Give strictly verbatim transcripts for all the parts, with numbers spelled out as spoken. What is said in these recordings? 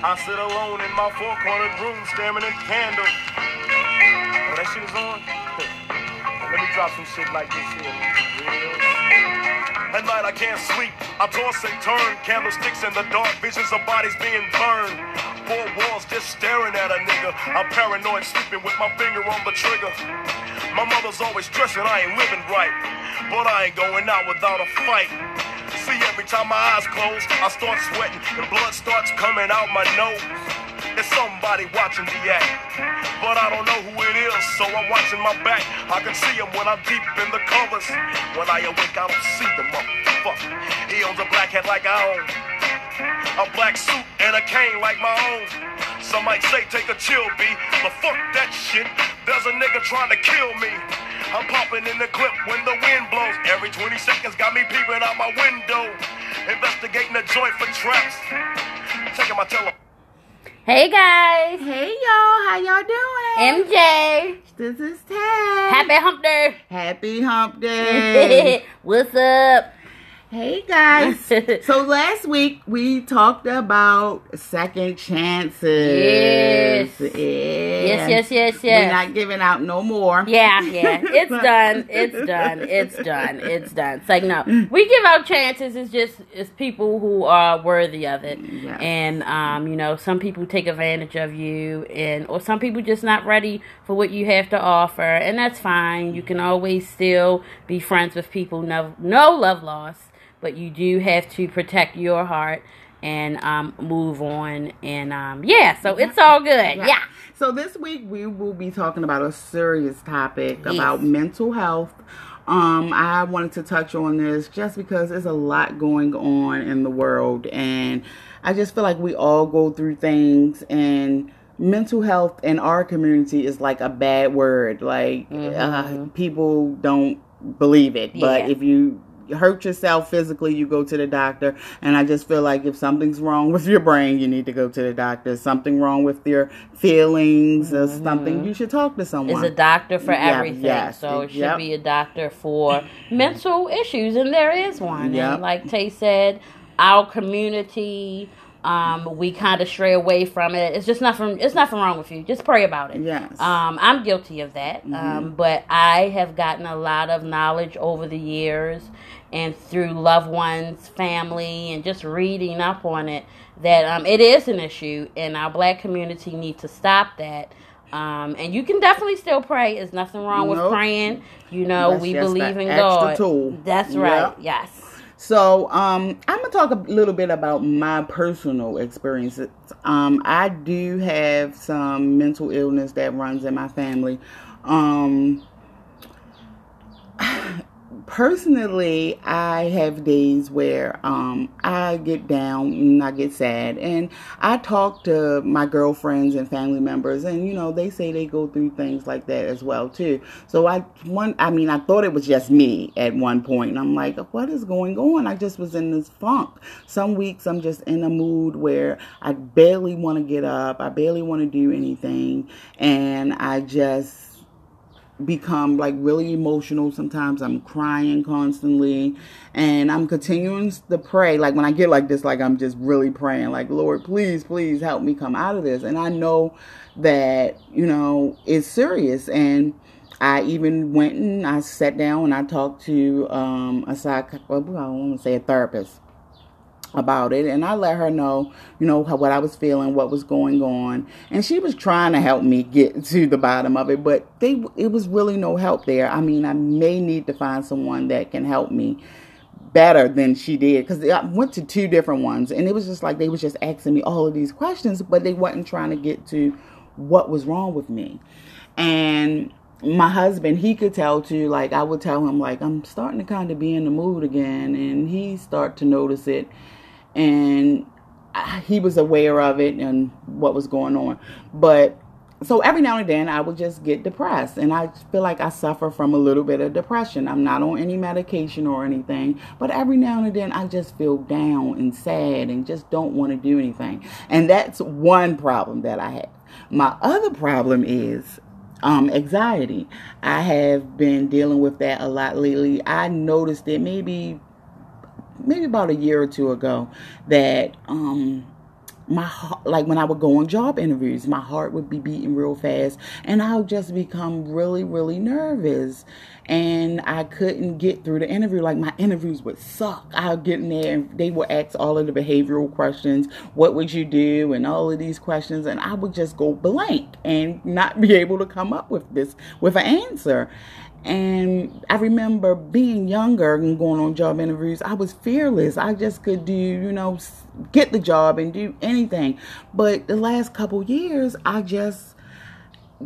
I sit alone in my four-cornered room staring at candle. Oh, that shit is on? Let me drop some shit like this here. At night I can't sleep, I toss and turn. Candlesticks in the dark, visions of bodies being burned. Four walls just staring at a nigga. I'm paranoid, sleeping with my finger on the trigger. My mother's always stressing I ain't living right, but I ain't going out without a fight. See, every time my eyes close, I start sweating and blood starts coming out my nose. There's somebody watching the act, but I don't know who it is, so I'm watching my back. I can see him when I'm deep in the covers. When I awake, I don't see the motherfucker. He owns a black hat like I own, a black suit and a cane like my own. Some might say take a chill, B, but fuck that shit. There's a nigga trying to kill me. I'm popping in the clip when the wind blows. Every twenty seconds got me peeping out my window, investigating the joint for traps, taking my telephone. Hey guys. Hey y'all. How y'all doing? M J. This is Tay. Happy hump day. Happy hump day. What's up? Hey guys. So last week we talked about second chances. Yes. Yes, yes, yes, yes. yes. We're not giving out no more. Yeah, yeah. It's done. It's done. It's done. It's done. It's like, no. We give out chances. It's just, it's people who are worthy of it. Yeah. And, um, you know, some people take advantage of you, and or some people just not ready for what you have to offer. And that's fine. You can always still be friends with people. No, no love lost. But you do have to protect your heart and um, move on. And, um, yeah, so it's all good. Yeah. yeah. So this week we will be talking about a serious topic yes. about mental health. Um, I wanted to touch on this just because there's a lot going on in the world. And I just feel like we all go through things. And mental health in our community is like a bad word. Like, mm-hmm. uh, people don't believe it. But yeah. if you hurt yourself physically, you go to the doctor. And I just feel like if something's wrong with your brain, you need to go to the doctor. Something wrong with your feelings or mm-hmm. something, you should talk to someone. It's a doctor for yep, everything. Yes, so it yep. should be a doctor for mental issues, and there is one. Yep. And like Tay said, our community, um, we kind of stray away from it. It's just nothing. It's nothing wrong with you. Just pray about it. Yes. Um, I'm guilty of that. Mm-hmm. Um, but I have gotten a lot of knowledge over the years, and through loved ones, family, and just reading up on it, that um, it is an issue, and our black community needs to stop that. Um, and you can definitely still pray. There's nothing wrong nope. with praying. You know, that's, we that's believe in God. Tool. That's right. Yep. Yes. So, um, I'm going to talk a little bit about my personal experiences. Um, I do have some mental illness that runs in my family. Um, personally, I have days where um, I get down and I get sad. And I talk to my girlfriends and family members, and, you know, they say they go through things like that as well, too. So, I one, I mean, I thought it was just me at one point. And I'm like, what is going on? I just was in this funk. Some weeks I'm just in a mood where I barely want to get up. I barely want to do anything. And I just become like really emotional. Sometimes I'm crying constantly, and I'm continuing to pray. Like when I get like this, like I'm just really praying, like, Lord, please, please help me come out of this. And I know that, you know, it's serious. And I even went and I sat down and I talked to um, a psych, well, I want to say a therapist about it, and I let her know, you know, how, what I was feeling, what was going on, and she was trying to help me get to the bottom of it, but they it was really no help there. I mean, I may need to find someone that can help me better than she did, because I went to two different ones, and it was just like they was just asking me all of these questions, but they wasn't trying to get to what was wrong with me. And my husband, he could tell too, like I would tell him, like, I'm starting to kind of be in the mood again, and he started to notice it. And he was aware of it and what was going on. But so every now and then I would just get depressed, and I feel like I suffer from a little bit of depression. I'm not on any medication or anything, but every now and then I just feel down and sad and just don't want to do anything. And that's one problem that I have. My other problem is Um, anxiety. I have been dealing with that a lot lately. I noticed it maybe, maybe about a year or two ago that um, my heart, like when I would go on job interviews, my heart would be beating real fast, and I would just become really, really nervous, and I couldn't get through the interview. Like my interviews would suck. I would get in there and they would ask all of the behavioral questions, what would you do, and all of these questions, and I would just go blank and not be able to come up with this, with an answer. And I remember being younger and going on job interviews, I was fearless. I just could do, you know, get the job and do anything. But the last couple years, I just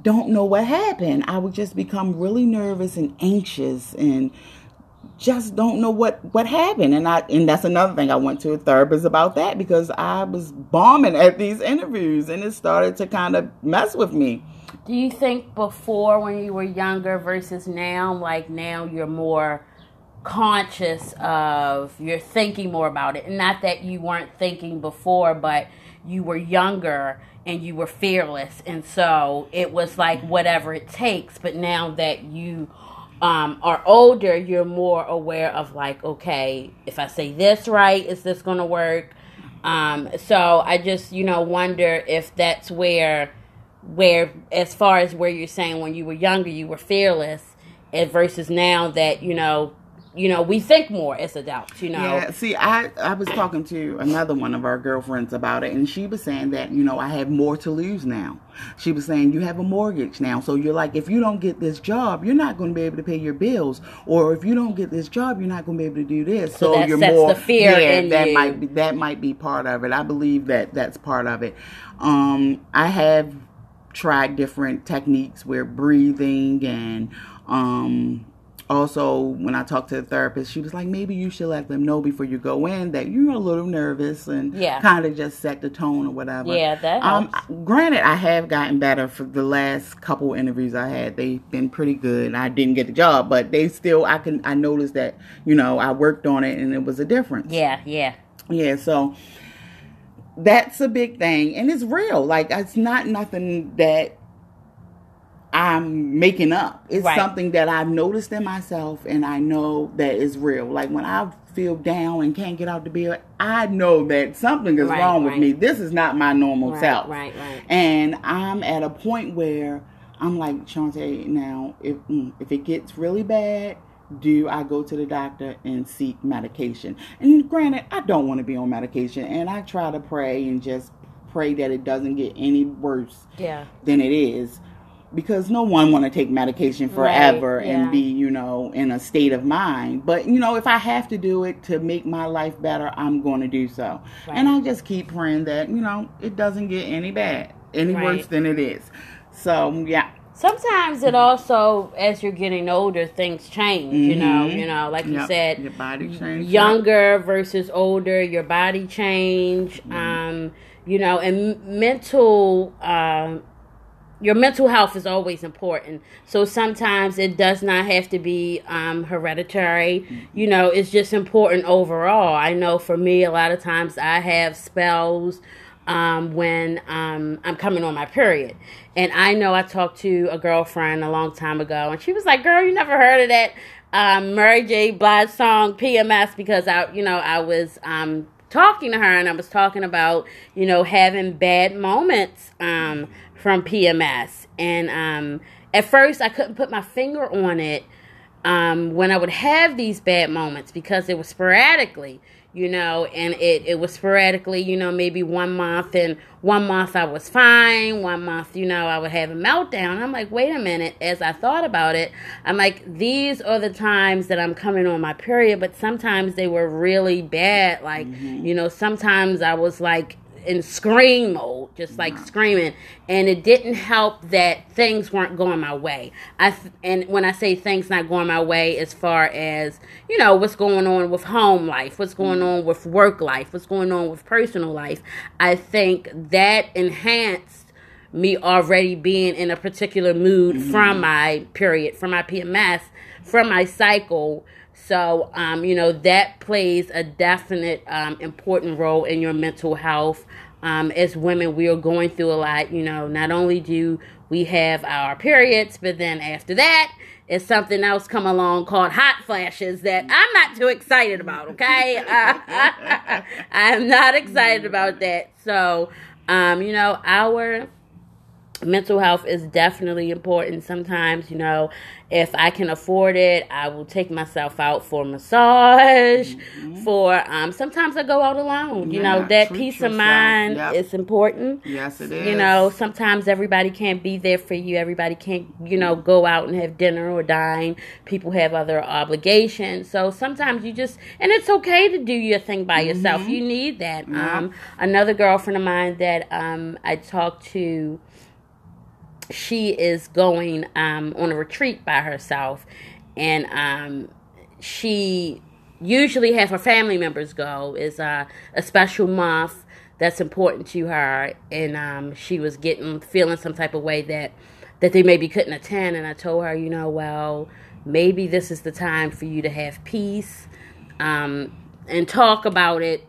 don't know what happened. I would just become really nervous and anxious and just don't know what, what happened. And I, and that's another thing. I went to a therapist about that because I was bombing at these interviews and it started to kind of mess with me. Do you think before when you were younger versus now, like now you're more conscious of, you're thinking more about it? Not that you weren't thinking before, but you were younger and you were fearless. And so it was like whatever it takes. But now that you um, are older, you're more aware of like, okay, if I say this right, is this going to work? Um, so I just, you know, wonder if that's where... where as far as where you're saying when you were younger you were fearless and versus now that you know you know we think more as adults, you know. Yeah, see I, I was talking to another one of our girlfriends about it, and she was saying that, you know, I have more to lose now. She was saying you have a mortgage now, so you're like, if you don't get this job you're not going to be able to pay your bills, or if you don't get this job you're not going to be able to do this, so, so that you're sets more the fear yeah, in that you. might be, that might be part of it. I believe that that's part of it. um I have tried different techniques with breathing, and um, also when I talked to the therapist, she was like, maybe you should let them know before you go in that you're a little nervous and yeah. kind of just set the tone or whatever. Yeah, that helps. Um, granted, I have gotten better for the last couple interviews I had. They've been pretty good. I didn't get the job, but they still, I can, I noticed that, you know, I worked on it and it was a difference. Yeah, yeah. Yeah, so... that's a big thing, and it's real. Like, it's not nothing that I'm making up. It's right. something that I've noticed in myself, and I know that it's real. Like, when I feel down and can't get out the bed, I know that something is right, wrong right. with me. This is not my normal right, self. Right, right. And I'm at a point where I'm like, Shantae, now, if, if it gets really bad... do I go to the doctor and seek medication? And granted, I don't want to be on medication, and I try to pray and just pray that it doesn't get any worse yeah. than it is, because no one want to take medication forever right. yeah. and be, you know, in a state of mind. But, you know, if I have to do it to make my life better, I'm going to do so. Right. And I just keep praying that, you know, it doesn't get any bad, any right. worse than it is. So, yeah. Sometimes it also, as you're getting older, things change, you know, you know, like yep. you said, your body changes. Younger versus older, your body change, mm-hmm. um, you know, and mental, uh, your mental health is always important. So sometimes it does not have to be um, hereditary, mm-hmm. you know, it's just important overall. I know for me, a lot of times I have spells Um, when um, I'm coming on my period. And I know I talked to a girlfriend a long time ago, and she was like, girl, you never heard of that um, Mary J. Blige song, P M S, because I, you know, I was um, talking to her, and I was talking about, you know, having bad moments um, from P M S. And um, at first I couldn't put my finger on it um, when I would have these bad moments, because it was sporadically. You know, and it, it was sporadically, you know, maybe one month, and one month I was fine, one month, you know, I would have a meltdown. I'm like, wait a minute, as I thought about it, I'm like, these are the times that I'm coming on my period, but sometimes they were really bad, like, mm-hmm. you know, sometimes I was like in scream mode, just like wow. screaming, and it didn't help that things weren't going my way. I th- and when I say things not going my way, as far as, you know, what's going on with home life, what's going on with work life, what's going on with personal life, I think that enhanced me already being in a particular mood mm-hmm. from my period, from my P M S, from my cycle. So, um, you know, that plays a definite um, important role in your mental health. Um, as women, we are going through a lot. You know, not only do we have our periods, but then after that is something else come along called hot flashes that I'm not too excited about, okay? uh, I'm not excited about that. So, um, you know, our mental health is definitely important. Sometimes, you know, if I can afford it, I will take myself out for a massage, mm-hmm. for, um, sometimes I go out alone, you yeah, know, that peace yourself. of mind yep. is important. Yes, it is. You know, sometimes everybody can't be there for you. Everybody can't, you know, go out and have dinner or dine. People have other obligations. So sometimes you just, and it's okay to do your thing by mm-hmm. yourself. You need that. Yep. Um, another girlfriend of mine that, um, I talked to, she is going um, on a retreat by herself, and um, she usually have her family members go. It's uh, a special month that's important to her, and um, she was getting feeling some type of way that, that they maybe couldn't attend, and I told her, you know, well, maybe this is the time for you to have peace um, and talk about it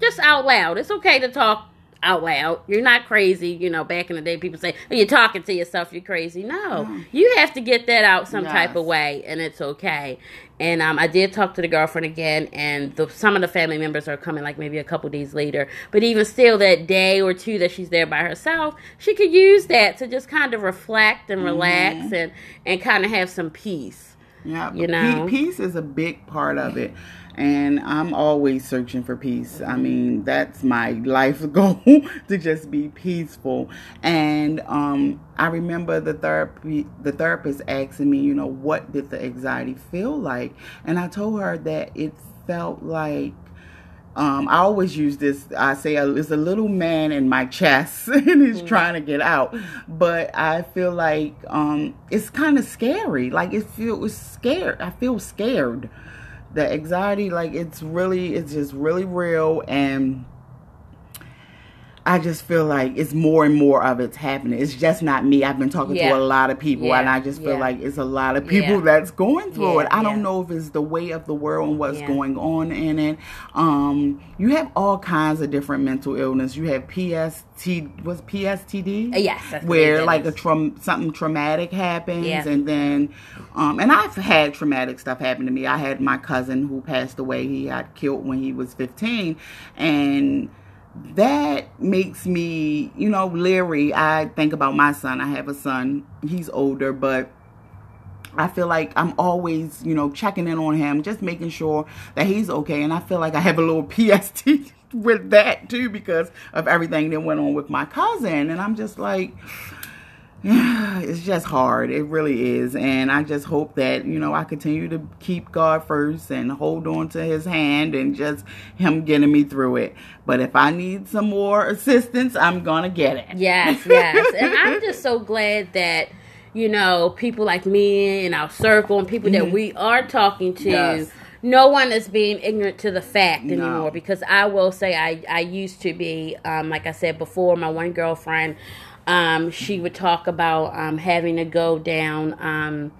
just out loud. It's okay to talk out loud. You're not crazy. You know, back in the day, people say, oh, you're talking to yourself, you're crazy. No. Mm. You have to get that out some yes. type of way, and it's okay. And um, I did talk to the girlfriend again, and the, some of the family members are coming like maybe a couple days later. But even still, that day or two that she's there by herself, she could use that to just kind of reflect and relax mm-hmm. and, and kind of have some peace. Yeah. You know? Peace is a big part of it. And I'm always searching for peace. I mean, that's my life goal, to just be peaceful. And um, I remember the therapy, the therapist asking me, you know, what did the anxiety feel like? And I told her that it felt like, Um, I always use this, I say it's a little man in my chest and he's mm-hmm. trying to get out. But I feel like um, it's kind of scary. Like it feels scared. I feel scared. The anxiety, like it's really, it's just really real, and I just feel like it's more and more of it's happening. It's just not me. I've been talking yeah. to a lot of people, yeah. and I just feel yeah. like it's a lot of people yeah. that's going through yeah. it. I yeah. don't know if it's the weight of the world and what's yeah. going on in it. Um, you have all kinds of different mental illness. You have P S T, what's P S T D? Uh, yes. That's where like a tra- something traumatic happens, yeah. and then, um, and I've had traumatic stuff happen to me. I had my cousin who passed away. He got killed when he was fifteen, and that makes me, you know, leery. I think about my son. I have a son. He's older, but I feel like I'm always, you know, checking in on him, just making sure that he's okay. And I feel like I have a little P T S D with that, too, because of everything that went on with my cousin. And I'm just like, it's just hard. It really is. And I just hope that, you know, I continue to keep God first and hold on to his hand and just him getting me through it. But if I need some more assistance, I'm going to get it. Yes, yes. And I'm just so glad that, you know, people like me in our circle and people mm-hmm. that we are talking to, yes. no one is being ignorant to the fact anymore. No. Because I will say I, I used to be, um, like I said before, my one girlfriend, Um, she would talk about um, having to go down um,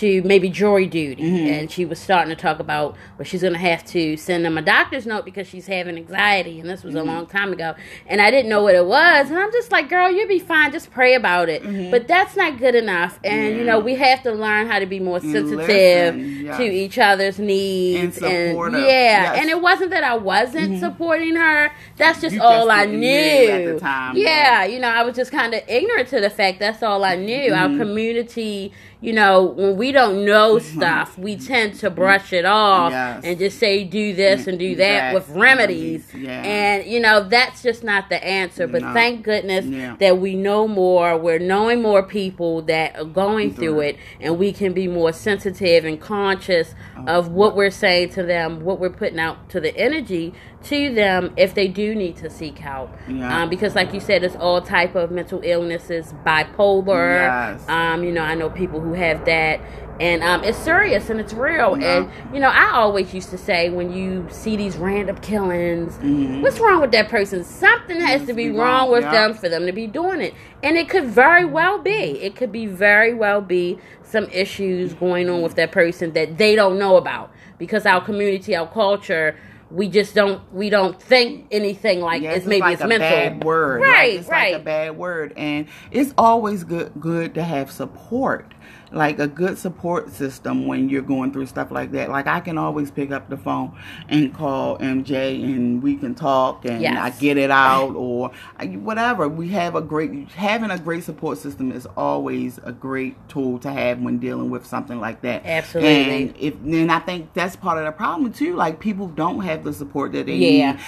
to maybe jury duty. Mm-hmm. And she was starting to talk about, well, she's going to have to send them a doctor's note because she's having anxiety. And this was mm-hmm. a long time ago. And I didn't know what it was. And I'm just like, girl, you'll be fine. Just pray about it. Mm-hmm. But that's not good enough. And, yeah. you know, we have to learn how to be more sensitive Listen, yes. to each other's needs. And, and yeah. Yes. And it wasn't that I wasn't mm-hmm. supporting her. That's just you all just I knew. At the time, yeah, but. You know, I was just kind of ignorant to the fact that's all I knew. Mm-hmm. Our community, you know, when we don't know mm-hmm. stuff, we tend to brush mm-hmm. it off yes. and just say do this and do that yes. with remedies. Yeah. And, you know, that's just not the answer. But no. thank goodness yeah. that we know more. We're knowing more people that are going through it, and we can be more sensitive and conscious oh. of what we're saying to them, what we're putting out to the energy to them if they do need to seek help. Yeah. Um, because like you said, it's all type of mental illnesses, bipolar. Yes. Um, you know, I know people who have that. And um, it's serious and it's real. Yeah. And, you know, I always used to say when you see these random killings, mm-hmm. what's wrong with that person? Something has to be wrong with yeah. them for them to be doing it. And it could very well be. It could be very well be some issues going on with that person that they don't know about. Because our community, our culture, we just don't, we don't think anything like yes, it's maybe like it's a mental. Bad word. Right, right. It's right. like a bad word. And it's always good, good to have support. like a good support system when you're going through stuff like that. Like, I can always pick up the phone and call M J and we can talk, and yes. I get it out or whatever. We have a great, having a great support system is always a great tool to have when dealing with something like that. Absolutely. And if, then I think that's part of the problem too. Like, people don't have the support that they yeah, need, and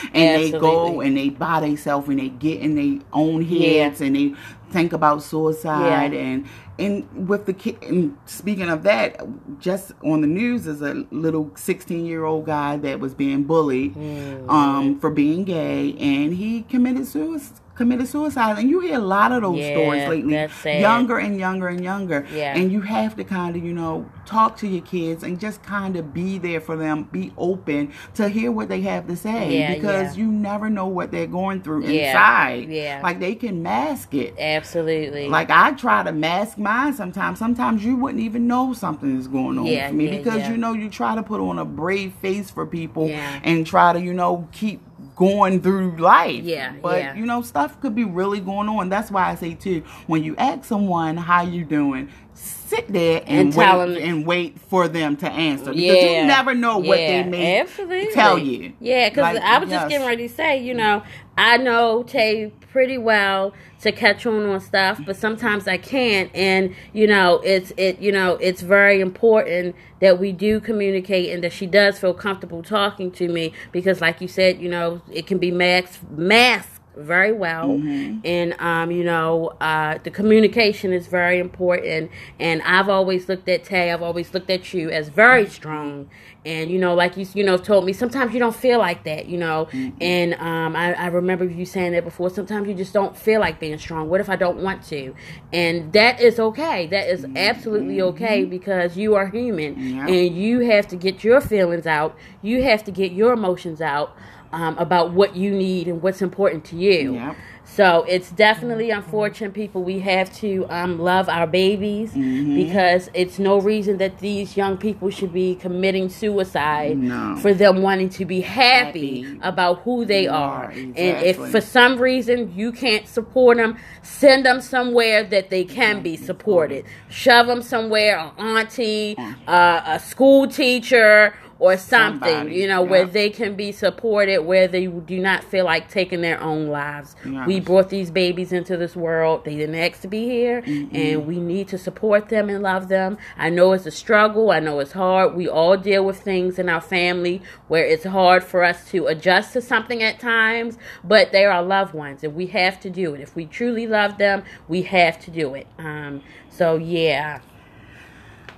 absolutely. they go and they buy themselves and they get in their own heads yeah. and they think about suicide yeah. and and with the kid. And speaking of that, just on the news is a little sixteen year old guy that was being bullied mm. um for being gay, and he committed suicide committed suicide and you hear a lot of those yeah, stories lately. That's sad. Younger and younger and younger yeah. and you have to kind of, you know, talk to your kids and just kind of be there for them, be open to hear what they have to say yeah, because yeah. you never know what they're going through yeah, inside yeah. like they can mask it. Absolutely. Like, I try to mask mine sometimes. Sometimes you wouldn't even know something is going on yeah, with me yeah, because yeah. you know, you try to put on a brave face for people yeah. and try to, you know, keep going through life. Yeah. But yeah. you know, stuff could be really going on. That's why I say too, when you ask someone how you doing, sit there and, and wait them. and wait for them to answer, because yeah. you never know what yeah. they may Absolutely. tell you. Yeah, because like, I was yes. just getting ready to say, you know, I know Tay pretty well to catch on on stuff, but sometimes I can't, and you know, it's it you know, it's very important that we do communicate and that she does feel comfortable talking to me, because like you said, you know, it can be masked masked very well mm-hmm. and um you know uh the communication is very important. And I've always looked at Tay, I've always looked at you as very strong, and you know, like you you know told me, sometimes you don't feel like that, you know mm-hmm. and um I, I remember you saying that before, sometimes you just don't feel like being strong. What if I don't want to? And that is okay. That is mm-hmm. absolutely okay, because you are human yeah. and you have to get your feelings out, you have to get your emotions out Um, about what you need and what's important to you. Yep. So it's definitely unfortunate, people. We have to um, love our babies mm-hmm. because it's no reason that these young people should be committing suicide no. for them wanting to be happy, happy. about who they yeah, are. Exactly. And if for some reason you can't support them, send them somewhere that they can be supported. Shove them somewhere, an auntie, uh, a school teacher, or something, Somebody. you know, yeah. where they can be supported, where they do not feel like taking their own lives. Yes. We brought these babies into this world. They didn't ask to be here, mm-hmm. and we need to support them and love them. I know it's a struggle. I know it's hard. We all deal with things in our family where it's hard for us to adjust to something at times, but they are our loved ones, and we have to do it. If we truly love them, we have to do it. Um, so, yeah.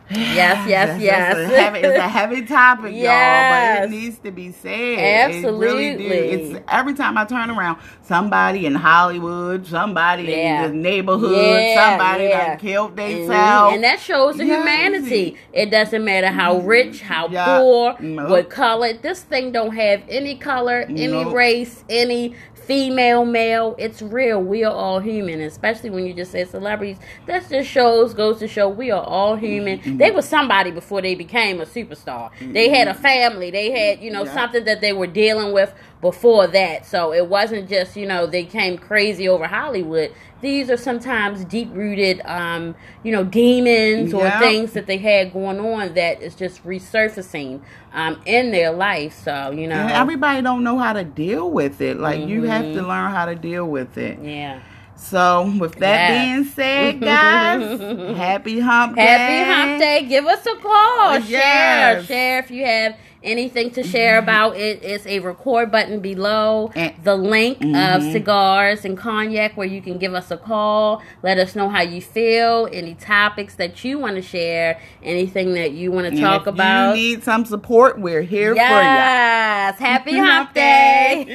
Yes, yes, yes. It's a heavy, it's a heavy topic, yes. y'all, but it needs to be said. Absolutely. It really do. It's, every time I turn around, somebody in Hollywood, somebody yeah. in the neighborhood, yeah, somebody yeah. that killed themselves. Mm-hmm. And that shows the yes. humanity. It doesn't matter how rich, how yeah. poor, nope. what color. This thing don't have any color, any nope. race, any female, male. It's real. We are all human, especially when you just say celebrities. That just shows, goes to show we are all human. Mm-hmm. They were somebody before they became a superstar. Mm-hmm. They had a family. They had, you know, yeah. something that they were dealing with before that. So it wasn't just, you know, they came crazy over Hollywood. These are sometimes deep-rooted, um, you know, demons yeah. or things that they had going on that is just resurfacing um, in their life. So, you know. And everybody don't know how to deal with it. Like, mm-hmm. you have to learn how to deal with it. Yeah. So, with that yes. being said, guys, happy hump day. Happy hump day. Give us a call. Yes. Share. Share if you have anything to share about it. It's a record button below the link mm-hmm. of cigars and cognac where you can give us a call. Let us know how you feel, any topics that you want to share, anything that you want to talk if about. You need some support, we're here yes. for you. Yes. Happy hump day.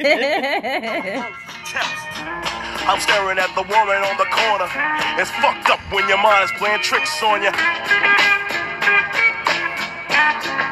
I'm staring at the woman on the corner. It's fucked up when your mind is playing tricks on you.